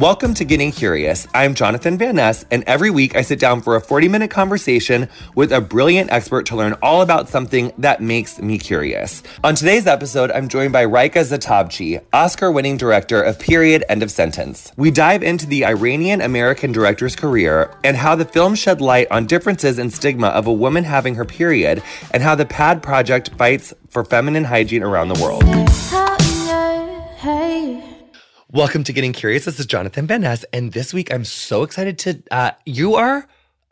Welcome to Getting Curious. I'm Jonathan Van Ness, and every week I sit down for a 40-minute conversation with a brilliant expert to learn all about something that makes me curious. On today's episode, I'm joined by Rayka Zehtabchi, Oscar-winning director of Period: End of Sentence. We dive into the Iranian-American director's career and how the film shed light on differences and stigma of a woman having her period, and how the Pad Project fights for feminine hygiene around the world. Welcome to Getting Curious. This is Jonathan Van Ness, and this week I'm so excited to, you are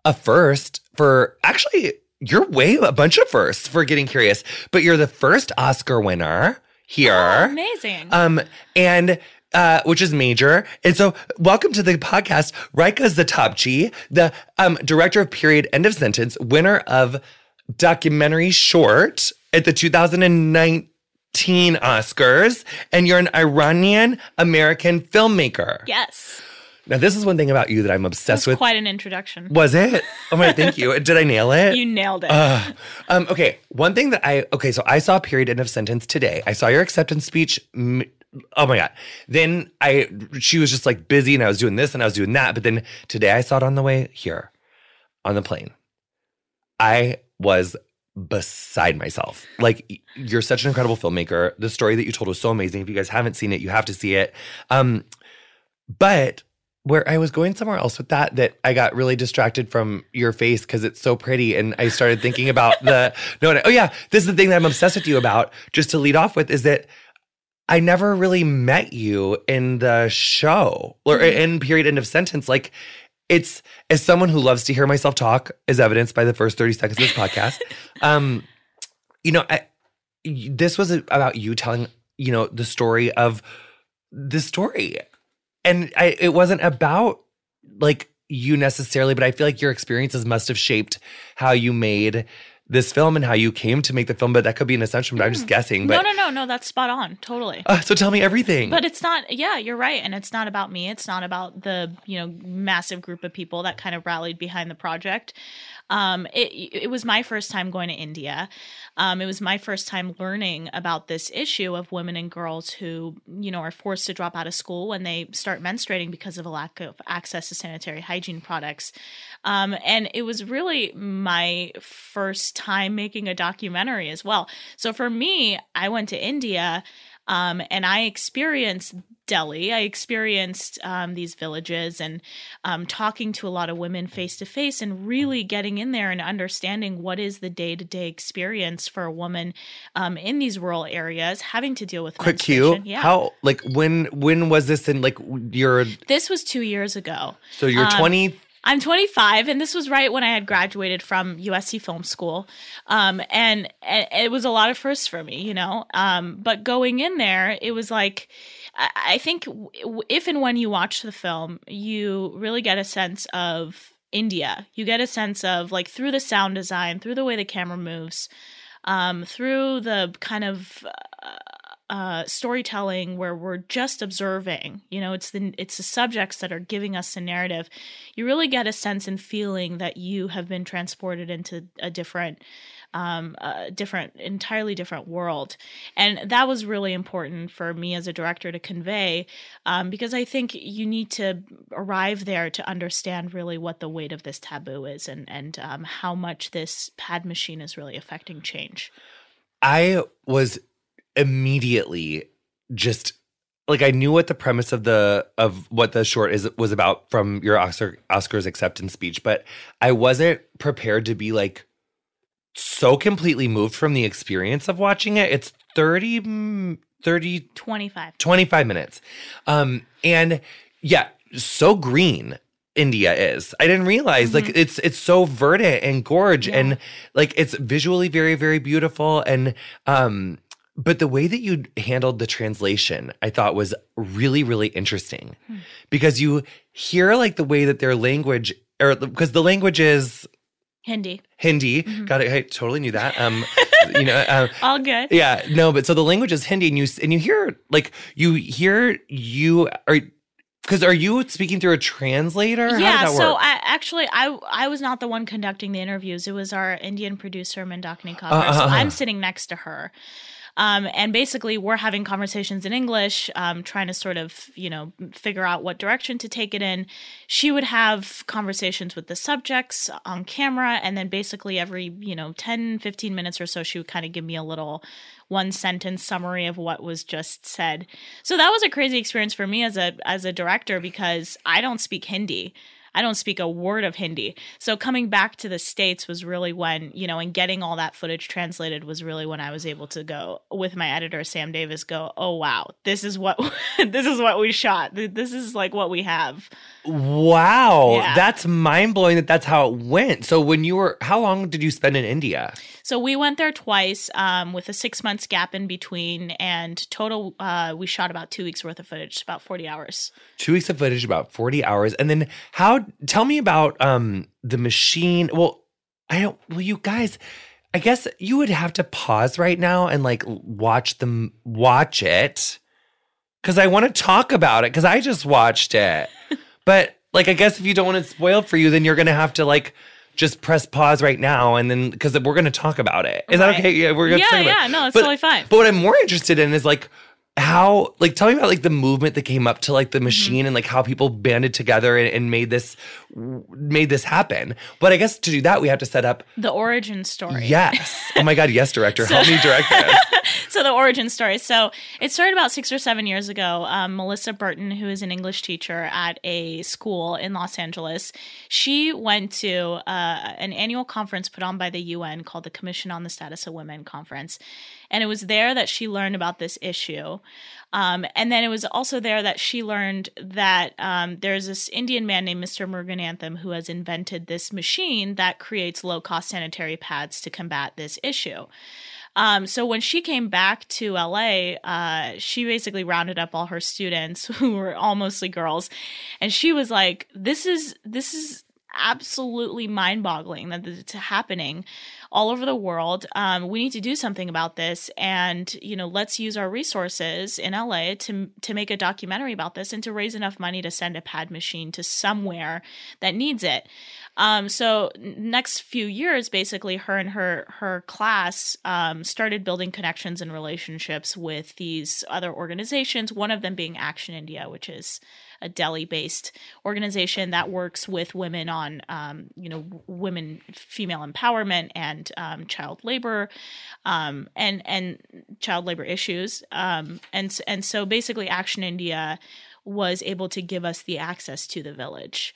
a first for, actually, you're way a bunch of firsts for Getting Curious, but you're the first Oscar winner here. Oh, amazing. Which is major. And so welcome to the podcast, Rayka Zehtabchi, the director of Period: End of Sentence, winner of documentary short at the 2019 Oscars, and you're an Iranian-American filmmaker. Yes. Now, this is one thing about you that I'm obsessed with. That was quite an introduction. Was it? Oh, my, thank you. Did I nail it? You nailed it. Okay, one thing that so I saw Period: End of Sentence today. I saw your acceptance speech. Oh, my God. Then she was just, like, busy, and I was doing this, and I was doing that. But then today I saw it on the way here, on the plane. I was beside myself. Like, you're such an incredible filmmaker. The story that you told was so amazing. If you guys haven't seen it, you have to see it. But where I was going somewhere else with that I got really distracted from your face because it's so pretty. And I started thinking about this is the thing that I'm obsessed with you about, just to lead off with, is that I never really met you in the show or in Period: End of Sentence. Like, it's, as someone who loves to hear myself talk, as evidenced by the first 30 seconds of this podcast, this was about you telling, the story of the story. And it wasn't about, like, you necessarily, but I feel like your experiences must have shaped how you made this film and how you came to make the film, but that could be an assumption, but I'm just guessing. But No, that's spot on, totally. So tell me everything. But it's not, you're right, and it's not about me. It's not about the, massive group of people that kind of rallied behind the project. It was my first time going to India. It was my first time learning about this issue of women and girls who, are forced to drop out of school when they start menstruating because of a lack of access to sanitary hygiene products. And it was really my first time making a documentary as well. So for me, I went to India, and I experienced Delhi. I experienced these villages and talking to a lot of women face to face and really getting in there and understanding what is the day-to-day experience for a woman in these rural areas having to deal with menstruation. Quick cue. Yeah. How, like, when was this in, like, your... This was 2 years ago. So you're 20... I'm 25, and this was right when I had graduated from USC Film School, and it was a lot of firsts for me, But going in there, it was like, I think if and when you watch the film, you really get a sense of India. You get a sense of, like, through the sound design, through the way the camera moves, through the kind of... storytelling where we're just observing, it's the subjects that are giving us the narrative. You really get a sense and feeling that you have been transported into a different, entirely different world. And that was really important for me as a director to convey, because I think you need to arrive there to understand really what the weight of this taboo is and how much this pad machine is really affecting change. I was immediately just, like, I knew what the premise of what the short was about from your Oscars acceptance speech, but I wasn't prepared to be, like, so completely moved from the experience of watching it. It's 25 minutes. And yeah, so green India is. I didn't realize, like, it's so verdant and gorge, and, like, it's visually very, very beautiful. And, but the way that you handled the translation, I thought, was really, really interesting, because you hear, like, the way that their language, or because the language is Hindi. Mm-hmm. Got it. I totally knew that. All good. Yeah. No, but so the language is Hindi, and you hear, like, you are. Because are you speaking through a translator? Yeah, how did that work? So I was not the one conducting the interviews. It was our Indian producer, Mandakini Khabar. So I'm sitting next to her. And basically, we're having conversations in English, trying to sort of, you know, figure out what direction to take it in. She would have conversations with the subjects on camera, and then basically every, you know, 10, 15 minutes or so, she would kind of give me a little one-sentence summary of what was just said. So that was a crazy experience for me as a director, because I don't speak Hindi. I don't speak a word of Hindi. So coming back to the States was really when, you know, and getting all that footage translated was really when I was able to go with my editor, Sam Davis, go, oh, wow, this is what we shot. This is like what we have. Wow. Yeah. That's mind blowing that that's how it went. So when you were, how long did you spend in India? So we went there twice with a 6 months gap in between, and total, we shot about 2 weeks worth of footage, about 40 hours. 2 weeks of footage, about 40 hours. And then how, tell me about the machine. Well, you guys, I guess you would have to pause right now and like watch it, because I want to talk about it, because I just watched it. But like, I guess if you don't want it spoiled for you, then you're going to have to like just press pause right now, and then because we're going to talk about it. Is that okay? Yeah, we're going to talk about it. Yeah, no, it's totally fine. But what I'm more interested in is like, how, like, tell me about, like, the movement that came up to, like, the machine, mm-hmm. and, like, how people banded together and made this happen. But I guess to do that, we have to set up the origin story. Yes. Oh, my God. Yes, director. So, help me direct this. So the origin story. So it started about 6 or 7 years ago. Melissa Burton, who is an English teacher at a school in Los Angeles, she went to an annual conference put on by the UN called the Commission on the Status of Women Conference. And it was there that she learned about this issue. And then it was also there that she learned that there's this Indian man named Mr. Muruganantham who has invented this machine that creates low-cost sanitary pads to combat this issue. So when she came back to LA, she basically rounded up all her students, who were all mostly girls, and she was like, this is absolutely mind-boggling that it's happening all over the world. We need to do something about this, and, you know, let's use our resources in LA to make a documentary about this and to raise enough money to send a pad machine to somewhere that needs it. So next few years, basically, her and her class started building connections and relationships with these other organizations, one of them being Action India, which is a Delhi-based organization that works with women on, you know, women, female empowerment and child labor and child labor issues. And so basically Action India was able to give us the access to the village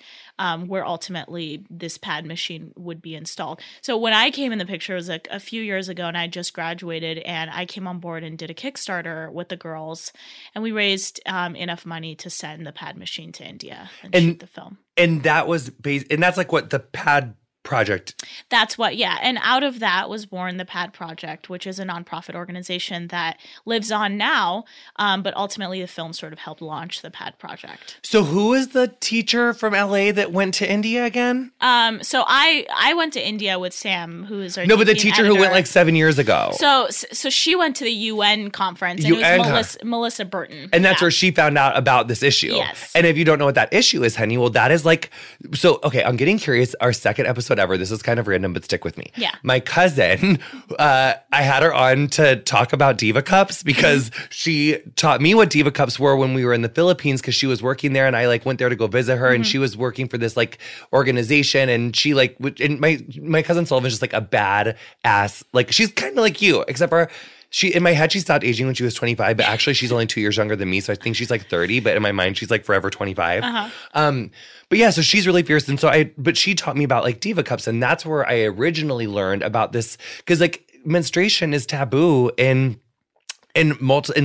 where ultimately this pad machine would be installed. So when I came in the picture, it was like a few years ago, and I just graduated, and I came on board and did a Kickstarter with the girls, and we raised enough money to send the pad machine to India and shoot the film. And that was based, and that's like what the Pad Project. That's what, yeah. And out of that was born the Pad Project, which is a nonprofit organization that lives on now, but ultimately the film sort of helped launch the Pad Project. So who is the teacher from LA that went to India again? So I went to India with Sam, who is our No, but the teacher editor, who went like 7 years ago. So she went to the UN conference, and it was Melissa Burton. And that's where she found out about this issue. Yes. And if you don't know what that issue is, honey, well, that is like, so, okay, I'm getting curious. Our second episode, whatever, this is kind of random, but stick with me. Yeah. My cousin, I had her on to talk about Diva Cups, because she taught me what Diva Cups were when we were in the Philippines, because she was working there, and I like went there to go visit her, mm-hmm. and she was working for this like organization, and she like, and my cousin Sullivan's just like a bad ass, like she's kind of like you, except for she, in my head, she stopped aging when she was 25, but actually she's only 2 years younger than me, so I think she's like 30, but in my mind, she's like forever 25. Uh-huh. But yeah, so she's really fierce, and so but she taught me about like Diva Cups, and that's where I originally learned about this, because like menstruation is taboo in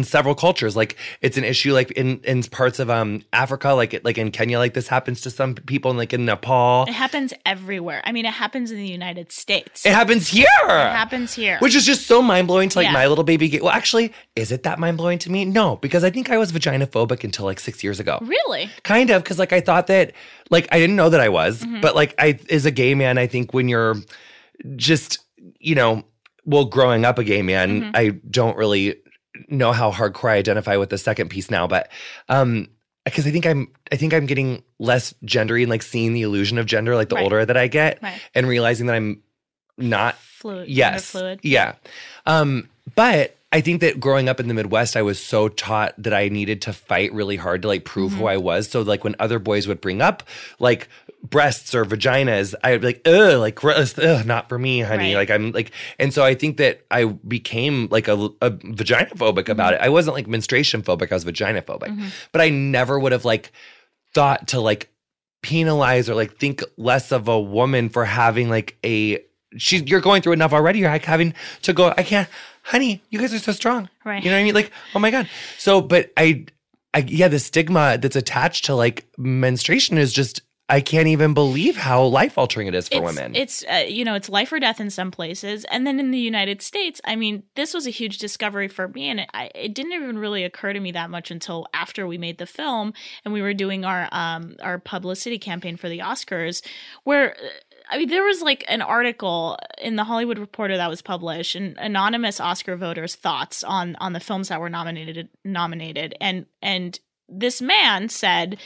several cultures. Like it's an issue like in parts of Africa, like in Kenya, like this happens to some people, and like in Nepal. It happens everywhere. I mean, it happens in the United States. It happens here. It happens here. Which is just so mind-blowing to like my little baby. Well, actually, is it that mind-blowing to me? No, because I think I was vaginophobic until like 6 years ago. Really? Kind of, because like I thought that, like I didn't know that I was, mm-hmm. but like I, as a gay man, I think when you're just, you know, well, growing up a gay man, mm-hmm. I don't really know how hardcore I identify with the second piece now, but because I think I'm getting less gendery and like seeing the illusion of gender, like the older that I get, and realizing that I'm not fluid. Yes, fluid. Yeah. But I think that growing up in the Midwest, I was so taught that I needed to fight really hard to, like, prove who I was. So, like, when other boys would bring up, like, breasts or vaginas, I'd be like, ugh, not for me, honey. Right. Like, I'm, like – and so I think that I became, like, a vaginophobic about it. I wasn't, like, menstruation phobic. I was vaginophobic. But I never would have, like, thought to, like, penalize or, like, think less of a woman for having, like, a – you're going through enough already. You're, like, having to go – I can't – honey, you guys are so strong. Right. You know what I mean? Like, oh my God. So, but I yeah, the stigma that's attached to, like, menstruation is just, I can't even believe how life-altering it is for women. It's, you know, it's life or death in some places. And then in the United States, I mean, this was a huge discovery for me. And it didn't even really occur to me that much until after we made the film and we were doing our publicity campaign for the Oscars, where... I mean, there was, like, an article in the Hollywood Reporter that was published, and anonymous Oscar voters' thoughts on the films that were nominated. And this man said,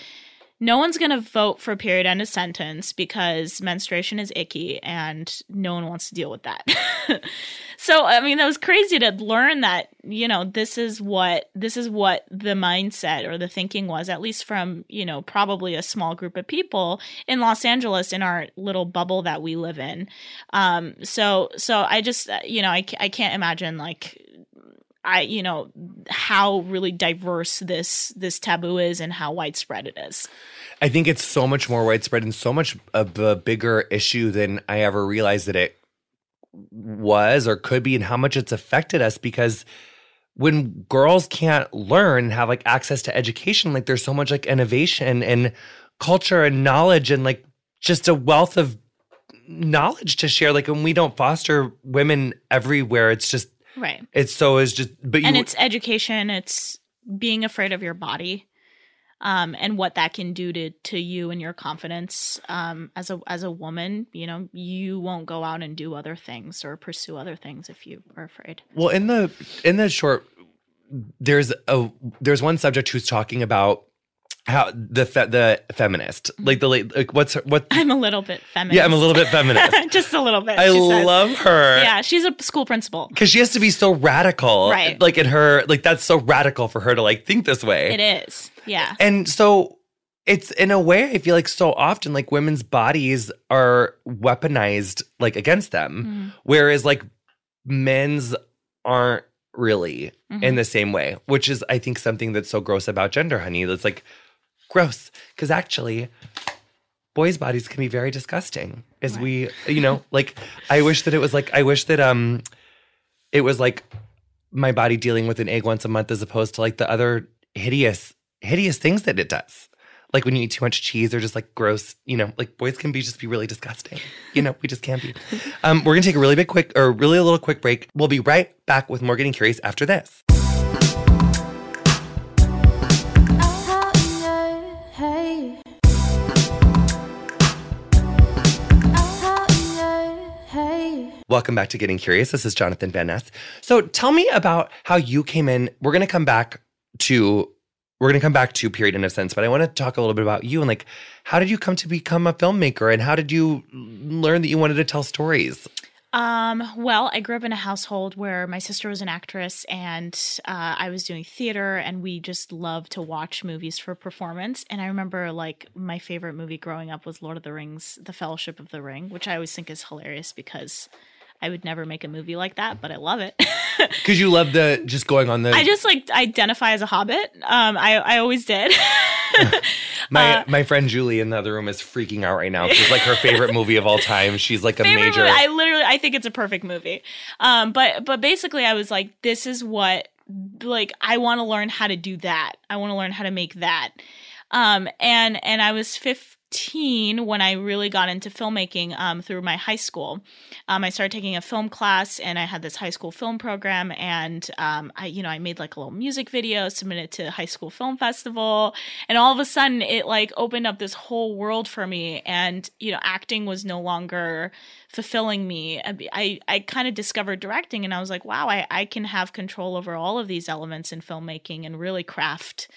no one's going to vote for Period: End of Sentence because menstruation is icky and no one wants to deal with that. So, I mean, that was crazy to learn that, you know, this is what the mindset or the thinking was, at least from, you know, probably a small group of people in Los Angeles in our little bubble that we live in. So I just, you know, I can't imagine, like, you know, how really diverse this taboo is and how widespread it is. I think it's so much more widespread and so much of a bigger issue than I ever realized that it was or could be, and how much it's affected us, because when girls can't learn and have, like, access to education, like, there's so much, like, innovation and culture and knowledge and, like, just a wealth of knowledge to share. Like, when we don't foster women everywhere, it's just, right. It's so it's just, but and it's education. It's being afraid of your body, and what that can do to you and your confidence, as a woman. You know, you won't go out and do other things or pursue other things if you are afraid. Well, in the short, there's one subject who's talking about how the feminist, like, the late, like, what I'm a little bit feminist. Yeah, I'm a little bit feminist. Just a little bit. I love her. Yeah, she's a school principal. Because she has to be so radical. Right. Like, in her, like, that's so radical for her to, like, think this way. It is. Yeah. And so it's, in a way, I feel like so often, like, women's bodies are weaponized, like, against them. Whereas, like, men's aren't really in the same way, which is, I think, something that's so gross about gender, honey. That's, like, gross, because actually boys' bodies can be very disgusting. As right. We, you know, like, I wish that it was like, I wish that it was like my body dealing with an egg once a month as opposed to, like, the other hideous things that it does. Like, when you eat too much cheese or just, like, gross, you know, like, boys can be really disgusting. You know, we just can't be. We're going to take a little quick break. We'll be right back with more Getting Curious after this. Welcome back to Getting Curious. This is Jonathan Van Ness. So tell me about how you came in. We're going to come back to Period: End of Sentence, but I want to talk a little bit about you and, like, how did you come to become a filmmaker and how did you learn that you wanted to tell stories? Well, I grew up in a household where my sister was an actress and I was doing theater, and we just loved to watch movies for performance. And I remember, like, my favorite movie growing up was Lord of the Rings, The Fellowship of the Ring, which I always think is hilarious because I would never make a movie like that, but I love it. Because you love the just going on the. I just, like, identify as a hobbit. I always did. My friend Julie in the other room is freaking out right now. She's like her favorite movie of all time. She's like a major. Movie. I think it's a perfect movie. But basically, I was like, this is what, like, I want to learn how to do that. I want to learn how to make that. And I was 15 when I really got into filmmaking through my high school. I started taking a film class, and I had this high school film program, and I made, like, a little music video, submitted to high school film festival, and all of a sudden it, like, opened up this whole world for me, and, you know, acting was no longer fulfilling me. I kind of discovered directing, and I was like, wow, I can have control over all of these elements in filmmaking and really craft,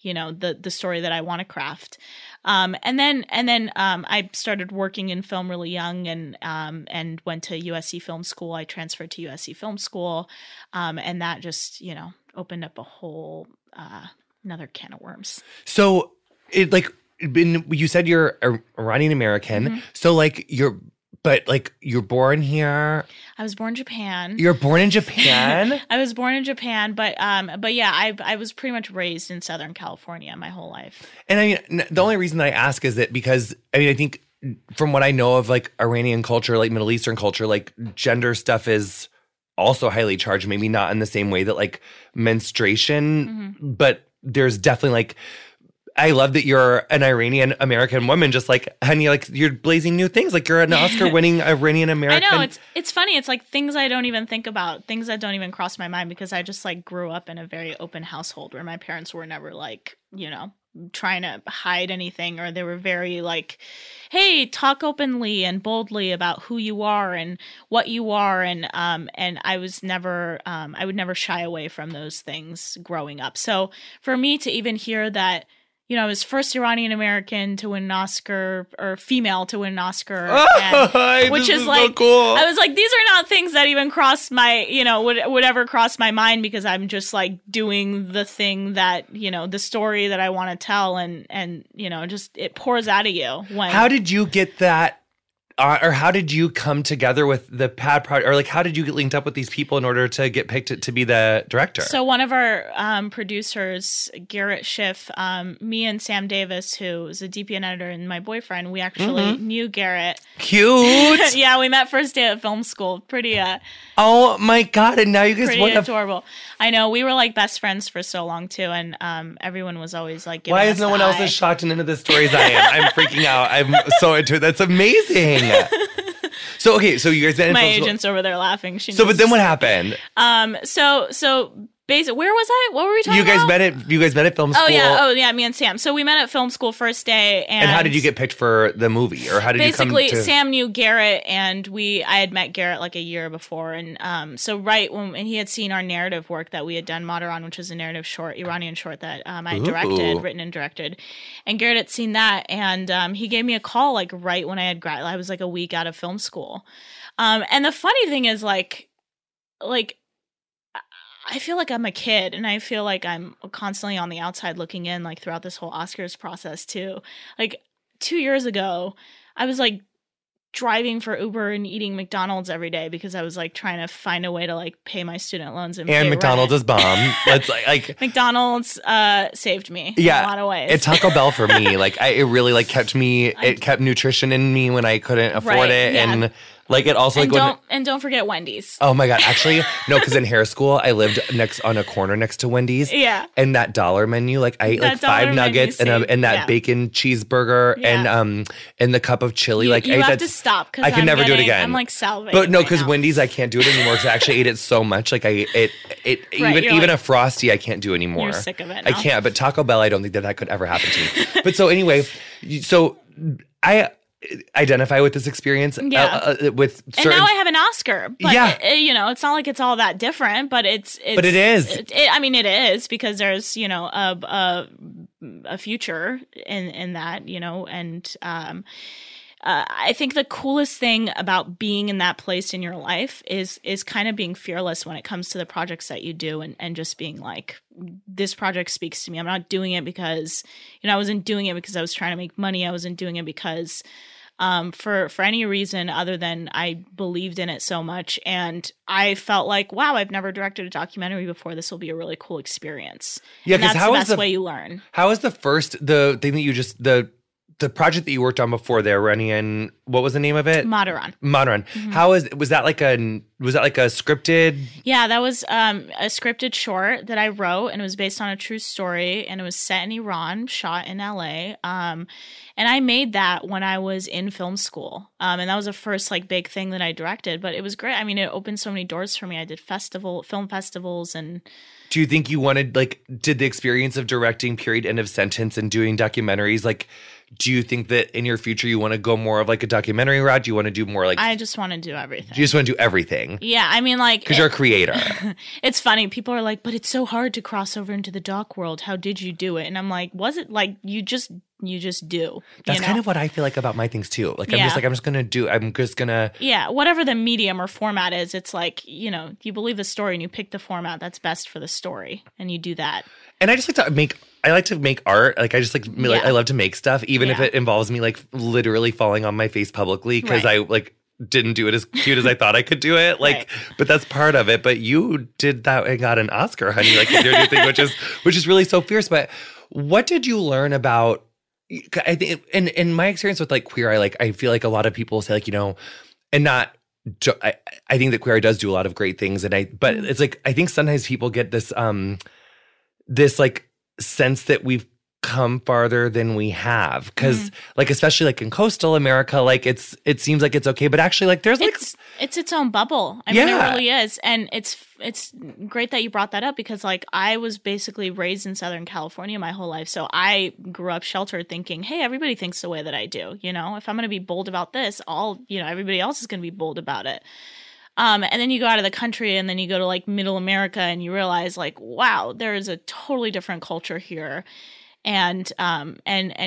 you know, the story that I want to craft. And then I started working in film really young, and went to USC Film School. I transferred to USC Film School, and that just, you know, opened up a whole another can of worms. So it you said you're Iranian American. Mm-hmm. So you're born here. I was born in Japan. You're born in Japan? I was born in Japan, but yeah, I was pretty much raised in Southern California my whole life. And I mean, the only reason that I ask is that because, I mean, I think from what I know of Iranian culture, Middle Eastern culture, gender stuff is also highly charged, maybe not in the same way that menstruation, mm-hmm. but there's definitely I love that you're an Iranian American woman, just honey, you're blazing new things. You're an Oscar-winning Iranian American. I know, it's funny. It's things I don't even think about, things that don't even cross my mind, because I just grew up in a very open household where my parents were never trying to hide anything, or they were very hey, talk openly and boldly about who you are and what you are, and I was never I would never shy away from those things growing up. So for me to even hear that, you know, I was first Iranian American to win an Oscar, or female to win an Oscar, which is so cool. I was these are not things that even cross my, would ever cross my mind, because I'm just doing the thing that, the story that I want to tell, and just it pours out of you. How did you get that? Or how did you come together with the Pad Project? Or how did you get linked up with these people in order to get picked to be the director? So one of our producers, Garrett Schiff, me and Sam Davis, who is a DP and editor, and my boyfriend, we actually mm-hmm. knew Garrett. Cute. Yeah, we met first day at film school. Pretty. Oh my God! And now you guys pretty adorable. I know, we were best friends for so long too, and everyone was always why is no one else as shocked and into this story as I am? I'm freaking out. I'm so into it. That's amazing. So okay, so you guys been my agent's over there laughing. She so knows. But then what happened? So basically, where was I? What were we talking about? You guys met at film school. Oh yeah, me and Sam. So we met at film school first day, and how did you get picked for the movie, or how did you come to... Sam knew Garrett, and I had met Garrett a year before, and so and he had seen our narrative work that we had done, Madaran, which was a narrative short, Iranian short that I had written and directed, and Garrett had seen that, and he gave me a call right when I had I was a week out of film school, and the funny thing is I feel I'm a kid, and I feel I'm constantly on the outside looking in, throughout this whole Oscars process too. 2 years ago, I was driving for Uber and eating McDonald's every day because I was trying to find a way to pay my student loans and McDonald's rent. Is bomb. That's McDonald's saved me in a lot of ways. It's Taco Bell for me. It really kept me. It kept nutrition in me when I couldn't afford it. Yeah. And it also don't forget Wendy's. Oh my God. Actually, no, because in hair school I lived on a corner next to Wendy's. Yeah. And that dollar menu, I ate five nuggets and that bacon cheeseburger and the cup of chili. You have to stop because I can never do it again. I'm salivating. But no, because Wendy's I can't do it anymore because I actually ate it so much. Even a Frosty I can't do anymore. You're sick of it now. I can't. But Taco Bell, I don't think that could ever happen to me. But so anyway, so I identify with this experience. Yeah. And now I have an Oscar. But yeah. It's not it's all that different, but it's but it is. It is, because there's, a future in that, and I think the coolest thing about being in that place in your life is kind of being fearless when it comes to the projects that you do, and just being this project speaks to me. I'm not doing it because, I wasn't doing it because I was trying to make money. I wasn't doing it because for any reason other than I believed in it so much. And I felt wow, I've never directed a documentary before. This will be a really cool experience. Yeah, because that's the best way you learn. How is the thing that you the project that you worked on before the Iranian, what was the name of it? Madaran. Mm-hmm. Was that a scripted? Yeah, that was a scripted short that I wrote, and it was based on a true story, and it was set in Iran, shot in LA. And I made that when I was in film school. And that was the first big thing that I directed, but it was great. I mean, it opened so many doors for me. I did film festivals, and do you think you wanted did the experience of directing Period: End of Sentence and doing documentaries do you think that in your future you want to go more of a documentary route? Do you want to do more I just want to do everything. You just want to do everything? Yeah, I mean because you're a creator. It's funny. People are but it's so hard to cross over into the doc world. How did you do it? And I'm was it you just you just do. That's kind of what I feel like about my things too. Like, I'm just going to do. Yeah. Whatever the medium or format is, it's like, you know, you believe the story and you pick the format that's best for the story and you do that. And I just like to make, art. Like, I just like, I love to make stuff, even if it involves me like literally falling on my face publicly because I like didn't do it as cute as I thought I could do it. Like, but that's part of it. But you did that and got an Oscar, honey. Like, you did your thing, which is really so fierce. But what did you learn about? I think, and in my experience with like queer eye, like I feel like a lot of people say like, you know, and not. I think that queer eye does do a lot of great things, but it's like I think sometimes people get this this like sense that we've come farther than we have because like especially like in coastal America, like it seems like it's okay, but actually like there's like it's its own bubble. I mean, it really is, and it's great that you brought that up because, like, I was basically raised in Southern California my whole life. So I grew up sheltered thinking, hey, everybody thinks the way that I do. You know, if I'm going to be bold about this, everybody else is going to be bold about it. And then you go out of the country and then you go to, like, middle America and you realize, like, wow, there is a totally different culture here. And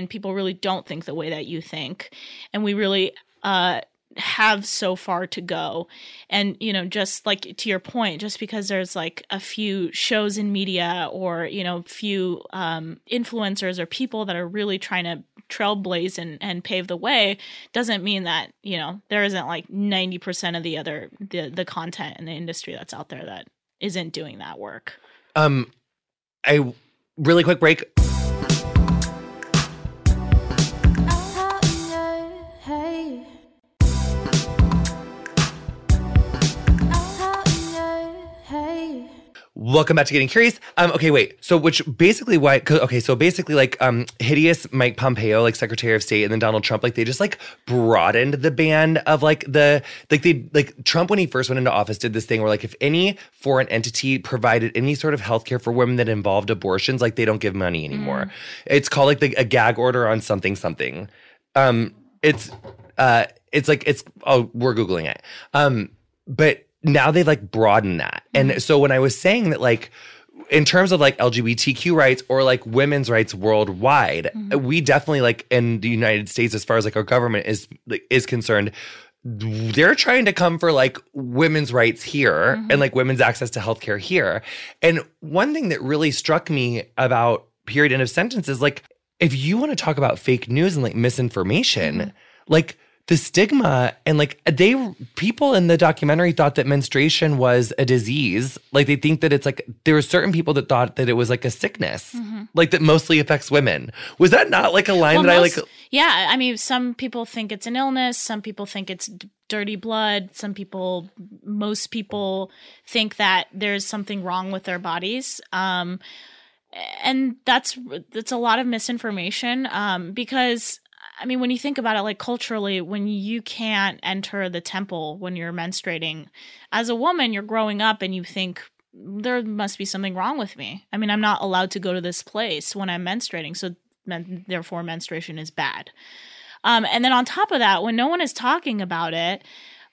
people really don't think the way that you think. And we really have so far to go. And, you know, just like to your point, just because there's like a few shows in media or, you know, few influencers or people that are really trying to trailblaze and pave the way doesn't mean that, you know, there isn't like 90% of the other the content in the industry that's out there that isn't doing that work. I really quick break. Welcome back to Getting Curious. Okay, wait. So basically like hideous Mike Pompeo, like Secretary of State, and then Donald Trump, like they just like broadened the band of like the, like they, like Trump when he first went into office did this thing where like if any foreign entity provided any sort of healthcare for women that involved abortions, like they don't give money anymore. It's called like a gag order on something. It's like, it's, oh, we're Googling it. But now they've like broadened that. And so when I was saying that, like, in terms of like LGBTQ rights or like women's rights worldwide, we definitely like in the United States, as far as like our government is concerned, they're trying to come for like women's rights here and like women's access to healthcare here. And one thing that really struck me about Period, End of Sentence is like, if you want to talk about fake news and like misinformation, like, the stigma and like people in the documentary thought that menstruation was a disease. Like they think that it's like, there were certain people that thought that it was like a sickness, like that mostly affects women. Was that not like a line that I like? Yeah. I mean, some people think it's an illness. Some people think it's dirty blood. Most people think that there's something wrong with their bodies. And that's a lot of misinformation because I mean, when you think about it, like culturally, when you can't enter the temple when you're menstruating, as a woman, you're growing up and you think there must be something wrong with me. I mean, I'm not allowed to go to this place when I'm menstruating. So therefore, menstruation is bad. And then on top of that, when no one is talking about it,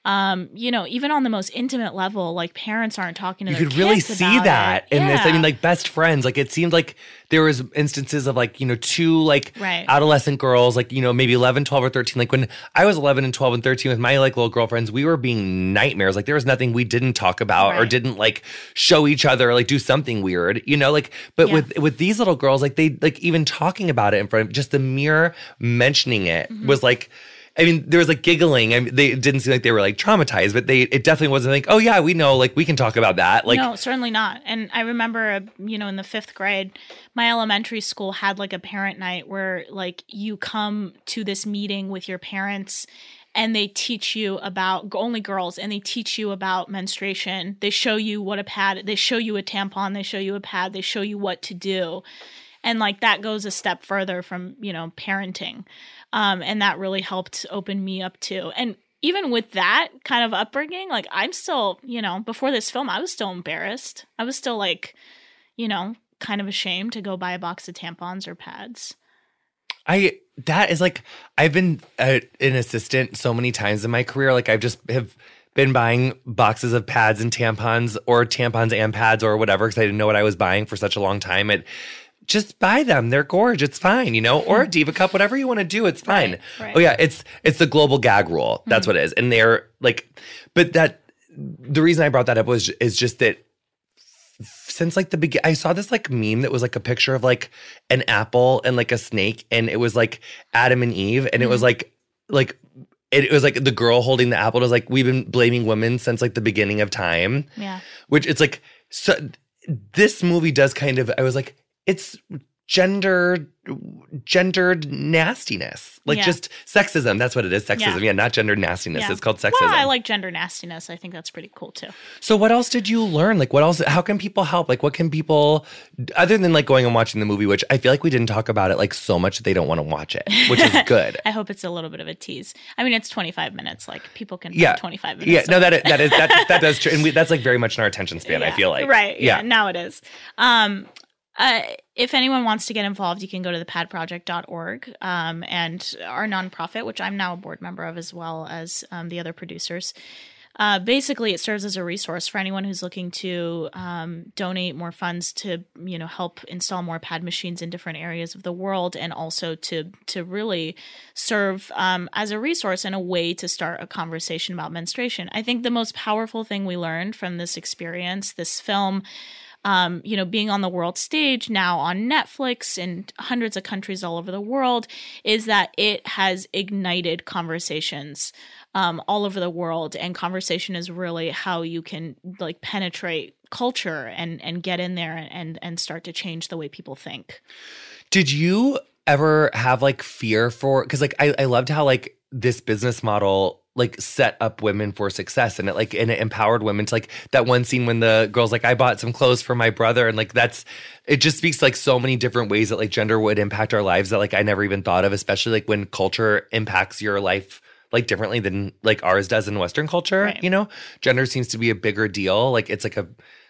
you know, even on the most intimate level, like parents aren't talking to their kids about it. You could really see that in this. I mean, like best friends, like it seemed like there was instances of like, you know, two like adolescent girls, like, you know, maybe 11, 12 or 13. Like when I was 11 and 12 and 13 with my like little girlfriends, we were being nightmares. Like there was nothing we didn't talk about or didn't like show each other or like do something weird, you know, like, but with these little girls, like they, like even talking about it in front of just the mere mentioning it was like, I mean, there was like giggling. I mean, they didn't seem like they were like traumatized, but it definitely wasn't like, oh yeah, we know, like we can talk about that. Like, no, certainly not. And I remember, you know, in the fifth grade, my elementary school had like a parent night where like you come to this meeting with your parents and they teach you about only girls and they teach you about menstruation. They show you what a pad, they show you a tampon, they show you a pad, they show you what to do. And like that goes a step further from, you know, parenting. And that really helped open me up too. And even with that kind of upbringing, like I'm still, you know, before this film, I was still embarrassed. I was still like, you know, kind of ashamed to go buy a box of tampons or pads. That is like, I've been an assistant so many times in my career. Like I've just been buying boxes of pads and tampons or whatever because I didn't know what I was buying for such a long time. It just buy them. They're gorge. It's fine, you know, or a diva cup, whatever you want to do. It's fine. Right. Oh yeah. It's the global gag rule. That's what it is. And they're like, but that, the reason I brought that up was, is just that since like the beginning, I saw this like meme that was like a picture of like an apple and like a snake. And it was like Adam and Eve. And it was like, it was like the girl holding the apple. It was like, we've been blaming women since like the beginning of time. Yeah. Which it's like, so this movie does kind of, I was like, it's gendered nastiness. Like just sexism. That's what it is, sexism. Yeah, not gendered nastiness. Yeah. It's called sexism. Well, I like gender nastiness. I think that's pretty cool too. So what else did you learn? Like what else, how can people help? Like what can people, other than like going and watching the movie, which I feel like we didn't talk about it like so much that they don't want to watch it, which is good. I hope it's a little bit of a tease. I mean, it's 25 minutes. Like people can find 25 minutes. Yeah, no, that does true. And that's like very much in our attention span, I feel like. Right. Yeah, now it is. If anyone wants to get involved, you can go to thepadproject.org and our nonprofit, which I'm now a board member of, as well as the other producers. Basically, it serves as a resource for anyone who's looking to donate more funds to, you know, help install more pad machines in different areas of the world, and also to really serve as a resource and a way to start a conversation about menstruation. I think the most powerful thing we learned from this experience, this film, you know, being on the world stage now on Netflix and hundreds of countries all over the world, is that it has ignited conversations all over the world. And conversation is really how you can like penetrate culture and get in there and start to change the way people think. Did you ever have like fear for, because like I loved how like this business model like set up women for success, and it empowered women to like that one scene when the girl's like, I bought some clothes for my brother. And like, that's, it just speaks like so many different ways that like gender would impact our lives that like I never even thought of, especially like when culture impacts your life like differently than like ours does in Western culture, right. You know, gender seems to be a bigger deal. Like it's like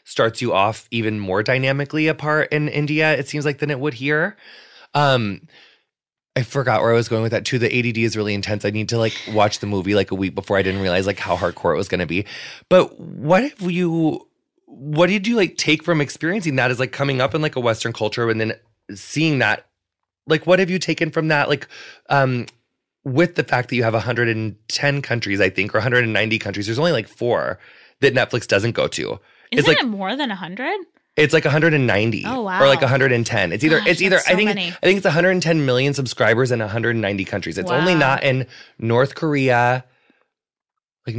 starts you off even more dynamically apart in India, it seems like, than it would here. I forgot where I was going with that too. The ADD is really intense. I need to like watch the movie like a week before. I didn't realize like how hardcore it was going to be. But what did you like take from experiencing that as like coming up in like a Western culture and then seeing that? Like what have you taken from that? Like with the fact that you have 110 countries, I think, or 190 countries, there's only like 4 that Netflix doesn't go to. Isn't it more than 100? It's like 190 or like 110. It's either gosh, it's either so I think it's 110 million subscribers in 190 countries. It's only not in North Korea, like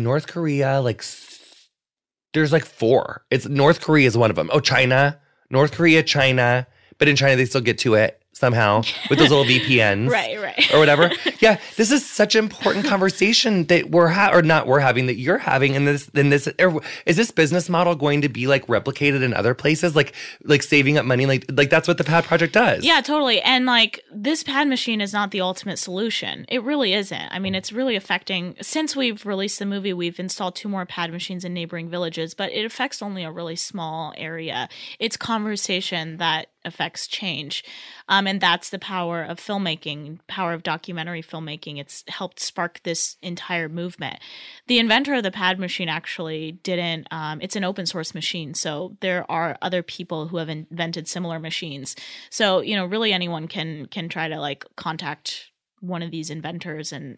there's like 4. It's North Korea is one of them. Oh, China, North Korea, China, but in China they still get to it somehow with those little VPNs. Right. Or whatever. Yeah, this is such an important conversation that that you're having in this is this business model going to be like replicated in other places, like saving up money, like that's what the Pad Project does. Yeah, totally. And like this pad machine is not the ultimate solution. It really isn't. I mean, it's really affecting, since we've released the movie, we've installed 2 more pad machines in neighboring villages, but it affects only a really small area. It's conversation that affects change. And that's the power of filmmaking, power of documentary filmmaking. It's helped spark this entire movement. The inventor of the pad machine actually didn't, it's an open source machine. So there are other people who have invented similar machines. So, you know, really anyone can try to like contact one of these inventors and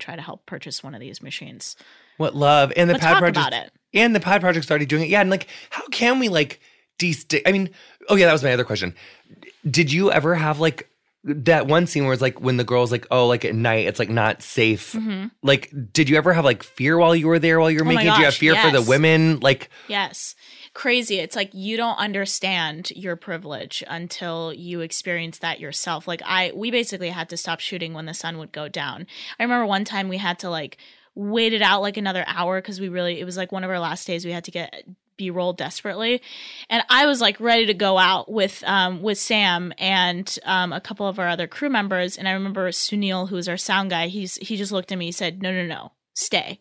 try to help purchase one of these machines. What love. And the Pad Project. Let's talk about it. And the Pad Project's already doing it. Yeah. And like, how can we like, that was my other question. Did you ever have like that one scene where it's like when the girl's like, oh, like at night, it's like not safe. Mm-hmm. Like, did you ever have like fear while you were there, while you were making? Did you have fear for the women? Like, yes. Crazy. It's like you don't understand your privilege until you experience that yourself. Like we basically had to stop shooting when the sun would go down. I remember one time we had to like wait it out like another hour because it was like one of our last days. We had to get B-roll desperately, and I was like ready to go out with Sam and a couple of our other crew members. And I remember Sunil, who was our sound guy, he just looked at me, he said, no, stay.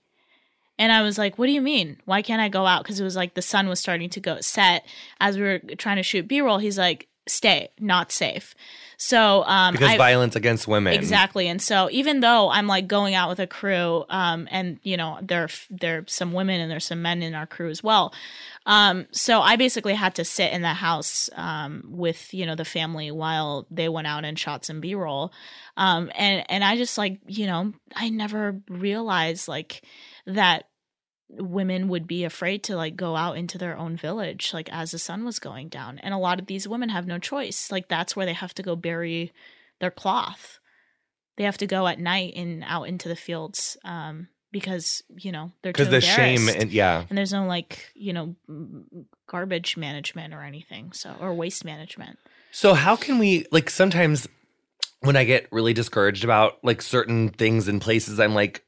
And I was like, what do you mean? Why can't I go out? Because it was like the sun was starting to go set as we were trying to shoot B-roll. He's like, not safe. So because violence against women. Exactly. And so even though I'm like going out with a crew and, you know, there are some women and there's some men in our crew as well. So I basically had to sit in the house with, you know, the family while they went out and shot some B-roll. And I just like, you know, I never realized like that women would be afraid to like go out into their own village, like as the sun was going down. And a lot of these women have no choice. Like that's where they have to go bury their cloth. They have to go at night and out into the fields because, you know, they're too embarrassed. Because the shame, and, yeah. And there's no like, you know, garbage management or anything. So, or waste management. So how can we, like sometimes when I get really discouraged about like certain things and places, I'm like,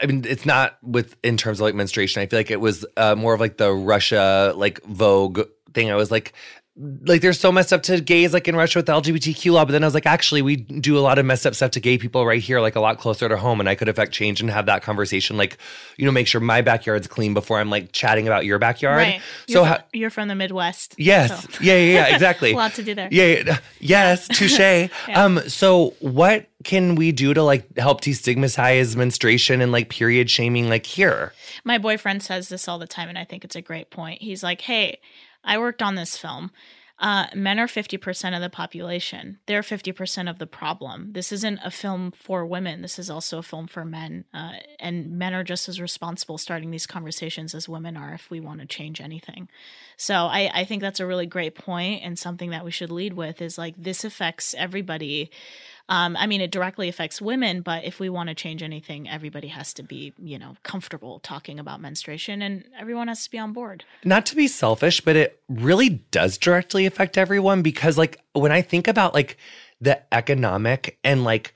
I mean, it's not with in terms of like menstruation. I feel like it was more of like the Russia like Vogue thing. I was like there's so messed up to gays like in Russia with the LGBTQ law. But then I was like, actually, we do a lot of messed up stuff to gay people right here, like a lot closer to home. And I could affect change and have that conversation, like, you know, make sure my backyard's clean before I'm like chatting about your backyard. Right. So you're from the Midwest. Yes. So. Yeah. Exactly. A lot to do there. Yeah. Yes. Touche. Yeah. So what can we do to like help destigmatize menstruation and like period shaming like here? My boyfriend says this all the time, and I think it's a great point. He's like, hey, I worked on this film. Men are 50% of the population. They're 50% of the problem. This isn't a film for women. This is also a film for men. And men are just as responsible starting these conversations as women are if we want to change anything. So I think that's a really great point, and something that we should lead with is like this affects everybody. I mean, it directly affects women, but if we want to change anything, everybody has to be, you know, comfortable talking about menstruation, and everyone has to be on board. Not to be selfish, but it really does directly affect everyone, because like when I think about like the economic and like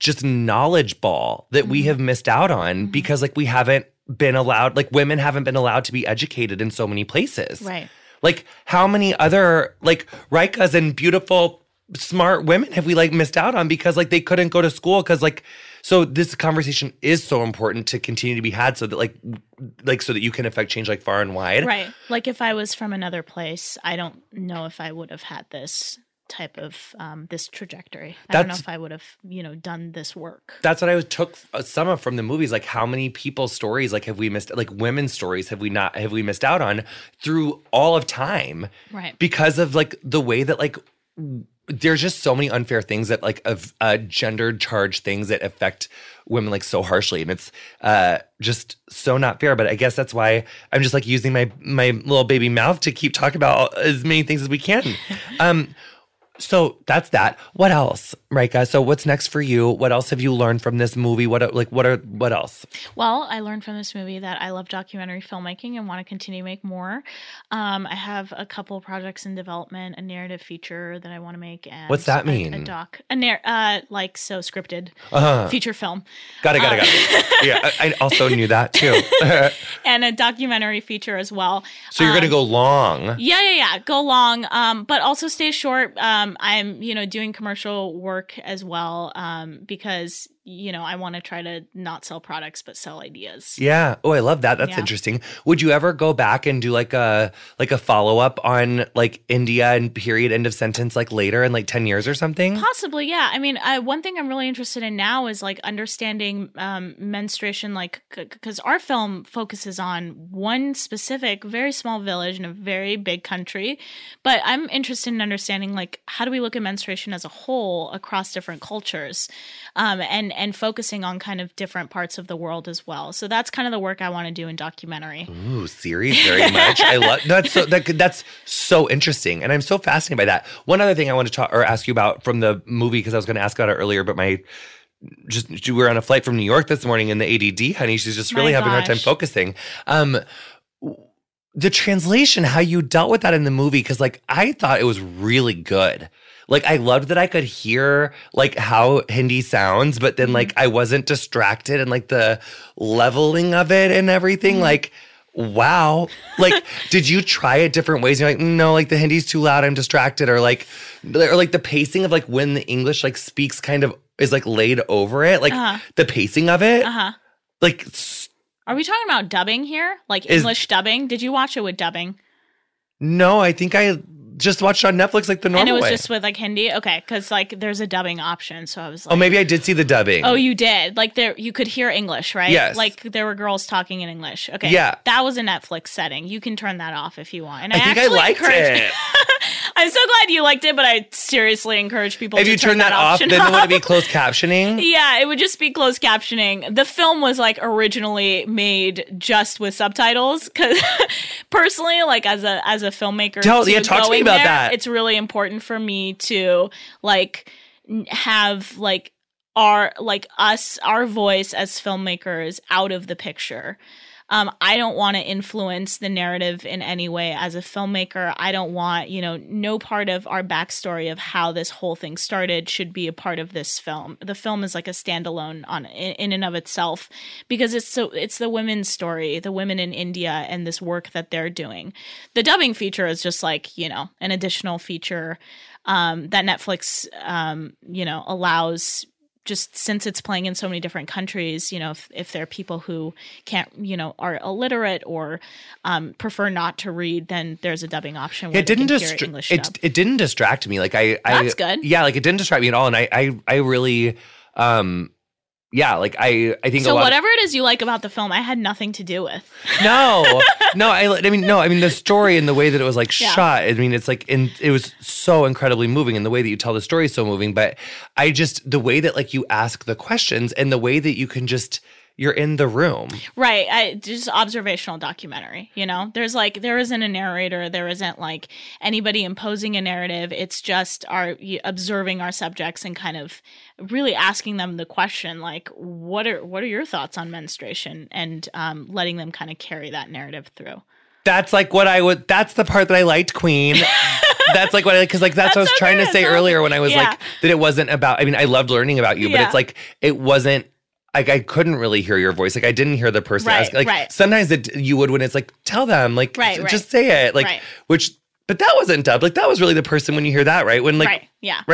just knowledge ball that we have missed out on because like we haven't been allowed, like women haven't been allowed to be educated in so many places. Right. Like how many other like Raykas and beautiful smart women have we like missed out on because like they couldn't go to school because like, so this conversation is so important to continue to be had so that like so that you can affect change like far and wide. Right. Like if I was from another place, I don't know if I would have had this type of this trajectory. I don't know if I would have, you know, done this work. That's what I took some from the movies, like how many people's stories like have we missed, like women's stories have we missed out on through all of time. Right. Because of like the way that like there's just so many unfair things that like of gender charged things that affect women like so harshly. And it's just so not fair. But I guess that's why I'm just like using my little baby mouth to keep talking about as many things as we can. So that's that. What else, Rayka? So what's next for you? What else have you learned from this movie? What else? Well, I learned from this movie that I love documentary filmmaking and want to continue to make more. I have a couple projects in development, a narrative feature that I want to make. And what's that mean? A doc, so scripted feature film. Got it. Yeah, I also knew that too. And a documentary feature as well. So you're gonna go long. Yeah, go long, but also stay short. I'm, you know, doing commercial work as well because, you know, I want to try to not sell products but sell ideas. Yeah. Oh, I love that. That's interesting. Would you ever go back and do like a follow-up on like India and Period: End of Sentence like later in like 10 years or something? Possibly, yeah. I mean, one thing I'm really interested in now is like understanding menstruation, like because our film focuses on one specific very small village in a very big country. But I'm interested in understanding like how do we look at menstruation as a whole across different cultures and focusing on kind of different parts of the world as well. So that's kind of the work I want to do in documentary. Ooh, series very much. I love that's so interesting, and I'm so fascinated by that. One other thing I want to ask you about from the movie, because I was going to ask about it earlier, but we were on a flight from New York this morning, and the ADD, honey, she's just really having a hard time focusing. The translation, how you dealt with that in the movie, because like I thought it was really good. Like, I loved that I could hear, like, how Hindi sounds, but then, like, I wasn't distracted and, like, the leveling of it and everything. Like, wow. Like, did you try it different ways? You're like, no, like, the Hindi's too loud. I'm distracted. Or, like, the pacing of, like, when the English, like, speaks kind of is, like, laid over it. Like, the pacing of it. Like, are we talking about dubbing here? Like, English dubbing? Did you watch it with dubbing? No, I think I just watched on Netflix like the normal way. And it was just with like Hindi? Okay, because like there's a dubbing option, so I was like... Oh, maybe I did see the dubbing. Oh, you did? Like there, you could hear English, right? Yes. Like there were girls talking in English. Okay. Yeah. That was a Netflix setting. You can turn that off if you want. And I think I liked it. I'm so glad you liked it, but I seriously encourage people to turn that off. If you turn that off, then would it be closed captioning? Yeah, it would just be closed captioning. The film was like originally made just with subtitles because personally, like as a filmmaker... Talk to me about that. It's really important for me to like have like our voice as filmmakers out of the picture. I don't want to influence the narrative in any way as a filmmaker. I don't want, no part of our backstory of how this whole thing started should be a part of this film. The film is like a standalone in and of itself because it's the women's story, the women in India and this work that they're doing. The dubbing feature is just like, an additional feature that Netflix, allows. Just since it's playing in so many different countries, if there are people who can't, are illiterate or prefer not to read, then there's a dubbing option. It didn't distract me. Like that's good. Yeah, like it didn't distract me at all. And I really, I think. So whatever it is you like about the film, I had nothing to do with. I mean the story and the way that it was like shot. I mean, it's like, it was so incredibly moving, and the way that you tell the story is so moving. But the way that like you ask the questions and the way that you can just. You're in the room. Right. Just observational documentary, There's like, there isn't a narrator. There isn't like anybody imposing a narrative. It's just observing our subjects and kind of really asking them the question, like, what are your thoughts on menstruation? And letting them kind of carry that narrative through. That's like what that's the part that I liked, Queen. That's like what I like, because like that's what I was trying to say earlier when I was like, that it wasn't about, I mean, I loved learning about you, but it's like, it wasn't. Like I couldn't really hear your voice. Like I didn't hear the person ask. Like sometimes you would when it's like, tell them, like just say it. Like but that wasn't dubbed. Like that was really the person when you hear that, right? When like Yeah. Oh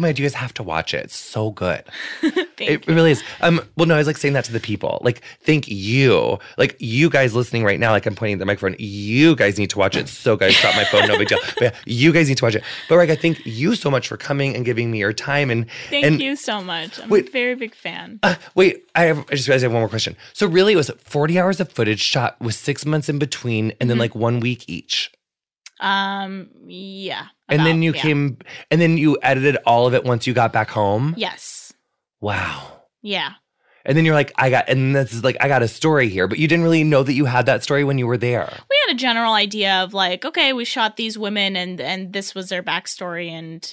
my God, you guys have to watch it. It's so good. It really is. I was like saying that to the people. Like, thank you. Like you guys listening right now, like I'm pointing at the microphone. You guys need to watch it. So guys, drop my phone, no big deal. But yeah, you guys need to watch it. But Rayka, thank you so much for coming and giving me your time. And thank you so much. I'm a very big fan. I just realized I have one more question. So really it was 40 hours of footage shot with 6 months in between and then like 1 week each. Came and then you edited all of it once you got back home. Yes. Wow. Yeah. And then you're like, I got a story here, but you didn't really know that you had that story when you were there. We had a general idea of like, okay, we shot these women and this was their backstory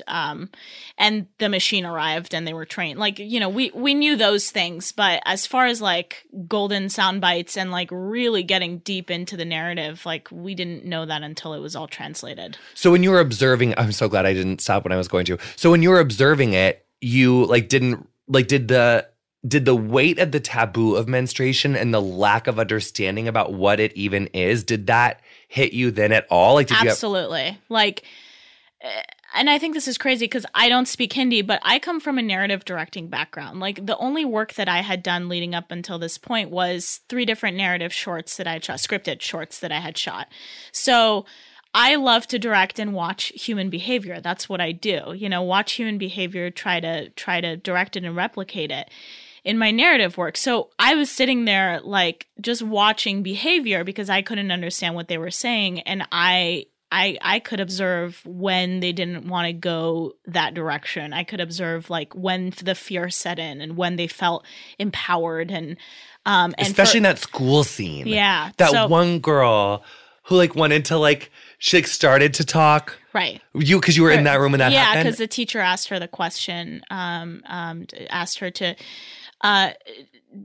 and the machine arrived and they were trained. Like, we knew those things, but as far as like golden sound bites and like really getting deep into the narrative, like we didn't know that until it was all translated. So when you were observing, I'm so glad I didn't stop when I was going to. So when you were observing it, you like didn't like did the weight of the taboo of menstruation and the lack of understanding about what it even is, did that hit you then at all? Like, absolutely. And I think this is crazy because I don't speak Hindi, but I come from a narrative directing background. Like the only work that I had done leading up until this point was 3 different narrative shorts that I had shot, scripted shorts that I had shot. So I love to direct and watch human behavior. That's what I do. Watch human behavior, try to direct it and replicate it in my narrative work. So I was sitting there like just watching behavior because I couldn't understand what they were saying. And I could observe when they didn't want to go that direction. I could observe like when the fear set in and when they felt empowered. And especially in that school scene. Yeah. One girl who like wanted to like, she like started to talk. Right. Because you were in that room when that happened? Yeah, because the teacher asked her the question, asked her to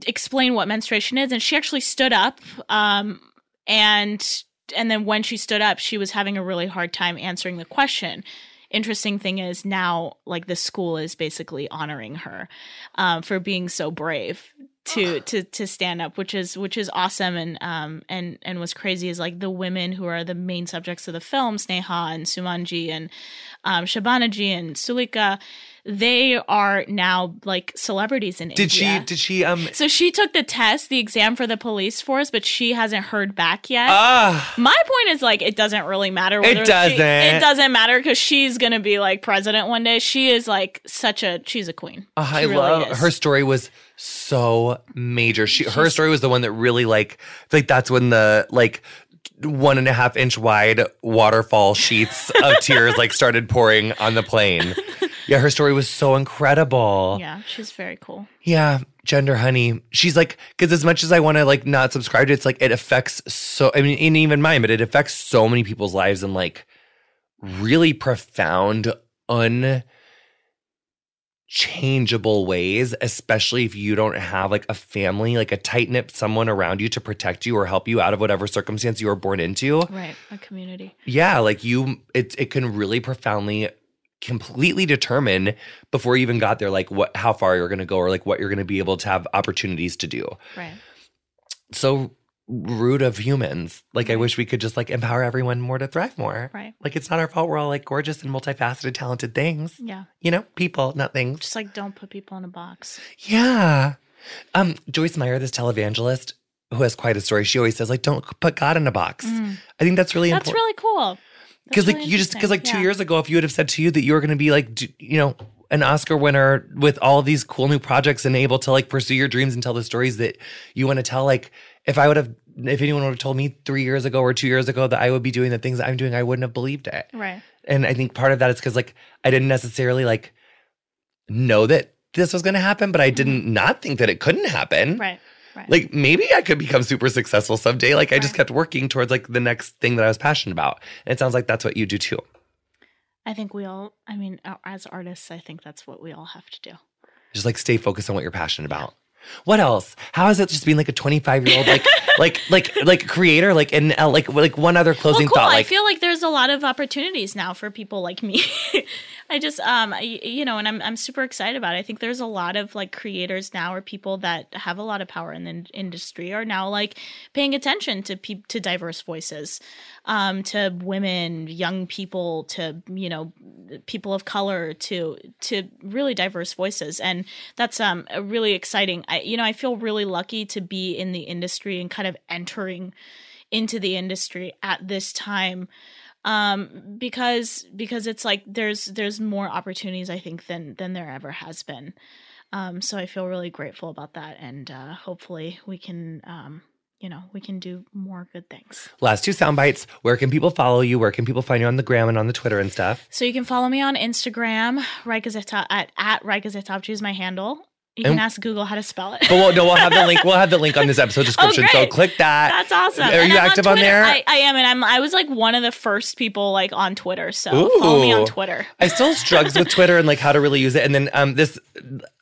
explain what menstruation is. And she actually stood up. And then when she stood up, she was having a really hard time answering the question. Interesting thing is now, like, the school is basically honoring her for being so brave to stand up, which is awesome. And what's crazy is like the women who are the main subjects of the film, Sneha and Sumanji and Shabanaji and Sulika, they are now like celebrities in India. Did she? So she took the test, the exam for the police force, but she hasn't heard back yet. My point is like it doesn't really matter. It doesn't matter because she's gonna be like president one day. She is like she's a queen. I really love her story was so major. Her story was the one that really like that's when the 1.5-inch wide waterfall sheets of tears like started pouring on the plane. Yeah, her story was so incredible. Yeah, she's very cool. Yeah, Gender Honey. She's like, because as much as I want to like not subscribe to it, it's like it affects so, I mean, and even mine, but it affects so many people's lives in like really profound, unchangeable ways, especially if you don't have like a family, like a tight-knit someone around you to protect you or help you out of whatever circumstance you were born into. Right, a community. Yeah, like it can really profoundly completely determine before you even got there like how far you're going to go or like what you're going to be able to have opportunities to do. Right. So rude of humans. Like right. I wish we could just like empower everyone more to thrive more. Right. Like it's not our fault we're all like gorgeous and multifaceted talented things. Yeah. You know, people, not things. Just like don't put people in a box. Yeah. Joyce Meyer, this televangelist who has quite a story, she always says like don't put God in a box. Mm. I think that's really important. That's really cool. Because like really you just because like 2 years ago, if you would have said to you that you were going to be like you know an Oscar winner with all these cool new projects and able to like pursue your dreams and tell the stories that you want to tell, like if anyone would have told me 3 years ago or 2 years ago that I would be doing the things that I'm doing, I wouldn't have believed it. Right. And I think part of that is because like I didn't necessarily like know that this was going to happen, but I didn't not think that it couldn't happen. Right. Right. Like, maybe I could become super successful someday. Like, I just kept working towards, like, the next thing that I was passionate about. And it sounds like that's what you do, too. I think we all – I mean, as artists, I think that's what we all have to do. Just, like, stay focused on what you're passionate about. What else? How is it just being, like, a 25-year-old, like, like creator? Like, and, like one other closing thought. Like, I feel like there's a lot of opportunities now for people like me. I just you know, and I'm super excited about it. I think there's a lot of like creators now or people that have a lot of power in the industry are now like paying attention to diverse voices, to women, young people, to you know people of color, to really diverse voices, and that's really exciting. I feel really lucky to be in the industry and kind of entering into the industry at this time. Because it's like there's more opportunities I think than there ever has been, so I feel really grateful about that, and hopefully we can we can do more good things. Last two sound bites. Where can people follow you? Where can people find you on the gram and on the Twitter and stuff? So you can follow me on Instagram. At Rayka Zehtabchi is my handle. You can ask Google how to spell it. But we'll have the link. We'll have the link on this episode description. Oh, so click that. That's awesome. Are you active on there? I am, and I was like one of the first people like on Twitter. So follow me on Twitter. I still struggle with Twitter and like how to really use it. And then this,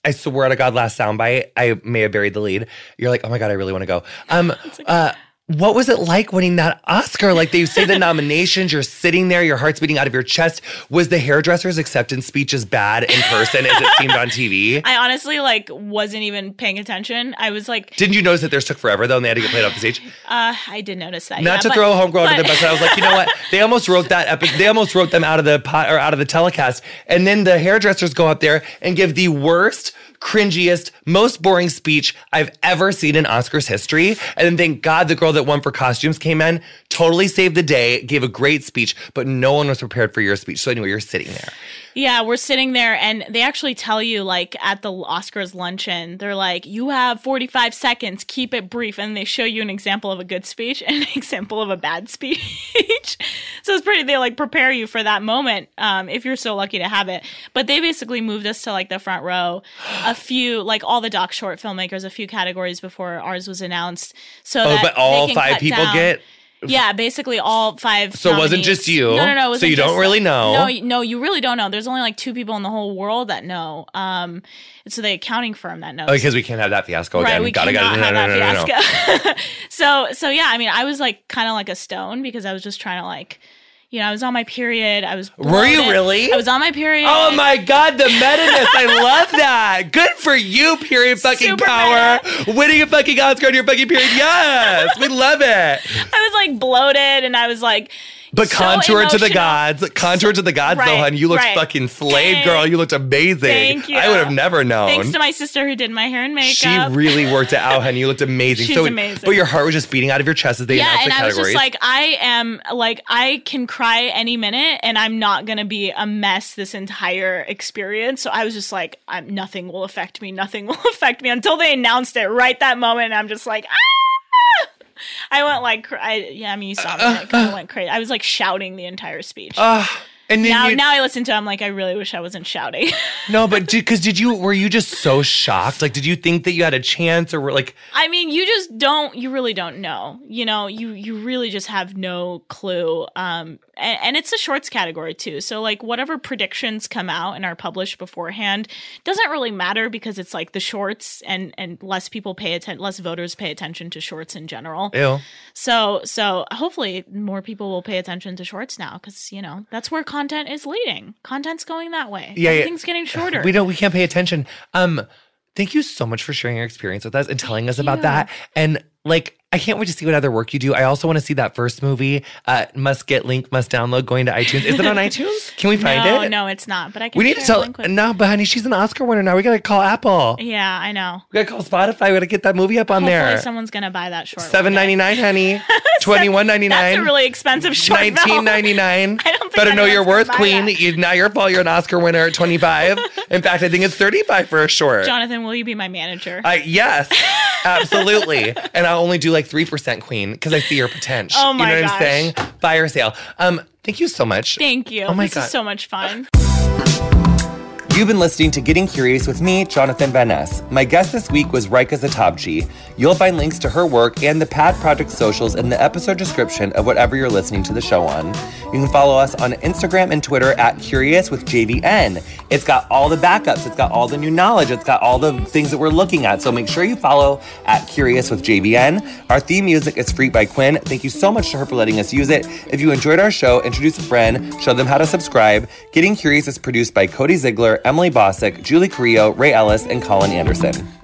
I swear to God, last soundbite, I may have buried the lead. You're like, oh my God, I really want to go. Okay. What was it like winning that Oscar? Like they say the nominations, you're sitting there, your heart's beating out of your chest. Was the hairdresser's acceptance speech as bad in person as it seemed on TV? I honestly like wasn't even paying attention. I was like, didn't you notice that theirs took forever though, and they had to get played off the stage? I did notice that. Not to throw homegirl under the bus, but I was like, you know what? They almost wrote that episode. They almost wrote them out of the pot or out of the telecast, and then the hairdressers go up there and give the worst, cringiest, most boring speech I've ever seen in Oscars history. And then thank God the girl that won for costumes came in, totally saved the day, gave a great speech, but no one was prepared for your speech. So anyway, you're sitting there. Yeah, we're sitting there, and they actually tell you, like, at the Oscars luncheon, they're like, you have 45 seconds, keep it brief, and they show you an example of a good speech and an example of a bad speech. So it's pretty, they, like, prepare you for that moment, if you're so lucky to have it. But they basically moved us to, like, the front row, a few, like, all the doc short filmmakers, a few categories before ours was announced. So but all five people get... Yeah, basically all five. So nominees. It wasn't just you. No. It wasn't so you don't really know. No, you really don't know. There's only like two people in the whole world that know. So the accounting firm that knows. Oh, because we can't have that fiasco again. Right, we cannot have that fiasco. So yeah, I mean, I was like kind of like a stone because I was just trying to like, you know, I was on my period. Were you really? I was on my period. Oh my God, the meta-ness. I love that. Good for you, period fucking super power. Meta. Winning a fucking Oscar on your fucking period. Yes, we love it. I was like bloated, and I was like, But so contour emotional. To the gods. Contour to the gods, right, though, honey. You looked fucking slave, girl. You looked amazing. Thank you. I would have never known. Thanks to my sister who did my hair and makeup. She really worked it out, honey. You looked amazing. She's amazing. But your heart was just beating out of your chest as they announced the categories. Yeah, and I was just like, I am, like, I can cry any minute, and I'm not going to be a mess this entire experience. So I was just like, nothing will affect me. Nothing will affect me until they announced it right that moment. And I'm just like, ah! I went like, I mean, you saw me. I kind of went crazy. I was like shouting the entire speech. And then now I listen to it, I'm like, I really wish I wasn't shouting. No, but were you just so shocked? Like, did you think that you had a chance or were like? I mean, you really don't know. You know, you really just have no clue. And it's a shorts category too. So like whatever predictions come out and are published beforehand doesn't really matter because it's like the shorts and less people pay attention, less voters pay attention to shorts in general. Ew. So hopefully more people will pay attention to shorts now because, you know, that's where content is leading. Content's going that way. Yeah, everything's getting shorter. We can't pay attention. Thank you so much for sharing your experience with us and telling us about that. And like, I can't wait to see what other work you do. I also want to see that first movie, must get link, must download, going to iTunes. Is it on iTunes? Can we find it? No, it's not. But I can. We need to tell. No, but honey, she's an Oscar winner now. We got to call Apple. Yeah, I know. We got to call Spotify. We got to get that movie up on there. Hopefully someone's going to buy that short. $7.99, honey. $21.99. That's a really expensive short. $19.99. I don't think better know your worth, queen. Now your fault. You're an Oscar winner at 25. In fact, I think it's 35 for a short. Jonathan, will you be my manager? Yes, absolutely. And I'll only do like 3%, queen, because I see your potential. Oh my gosh. You know what I'm saying? Fire sale. Thank you so much. Thank you. Oh my God. This is so much fun. You've been listening to Getting Curious with me, Jonathan Van Ness. My guest this week was Rayka Zehtabchi. You'll find links to her work and the Pad Project socials in the episode description of whatever you're listening to the show on. You can follow us on Instagram and Twitter at Curious with JVN. It's got all the backups. It's got all the new knowledge. It's got all the things that we're looking at. So make sure you follow at Curious with JVN. Our theme music is Freak by Quinn. Thank you so much to her for letting us use it. If you enjoyed our show, introduce a friend. Show them how to subscribe. Getting Curious is produced by Cody Ziegler, Emily Bosick, Julie Carrillo, Ray Ellis, and Colin Anderson.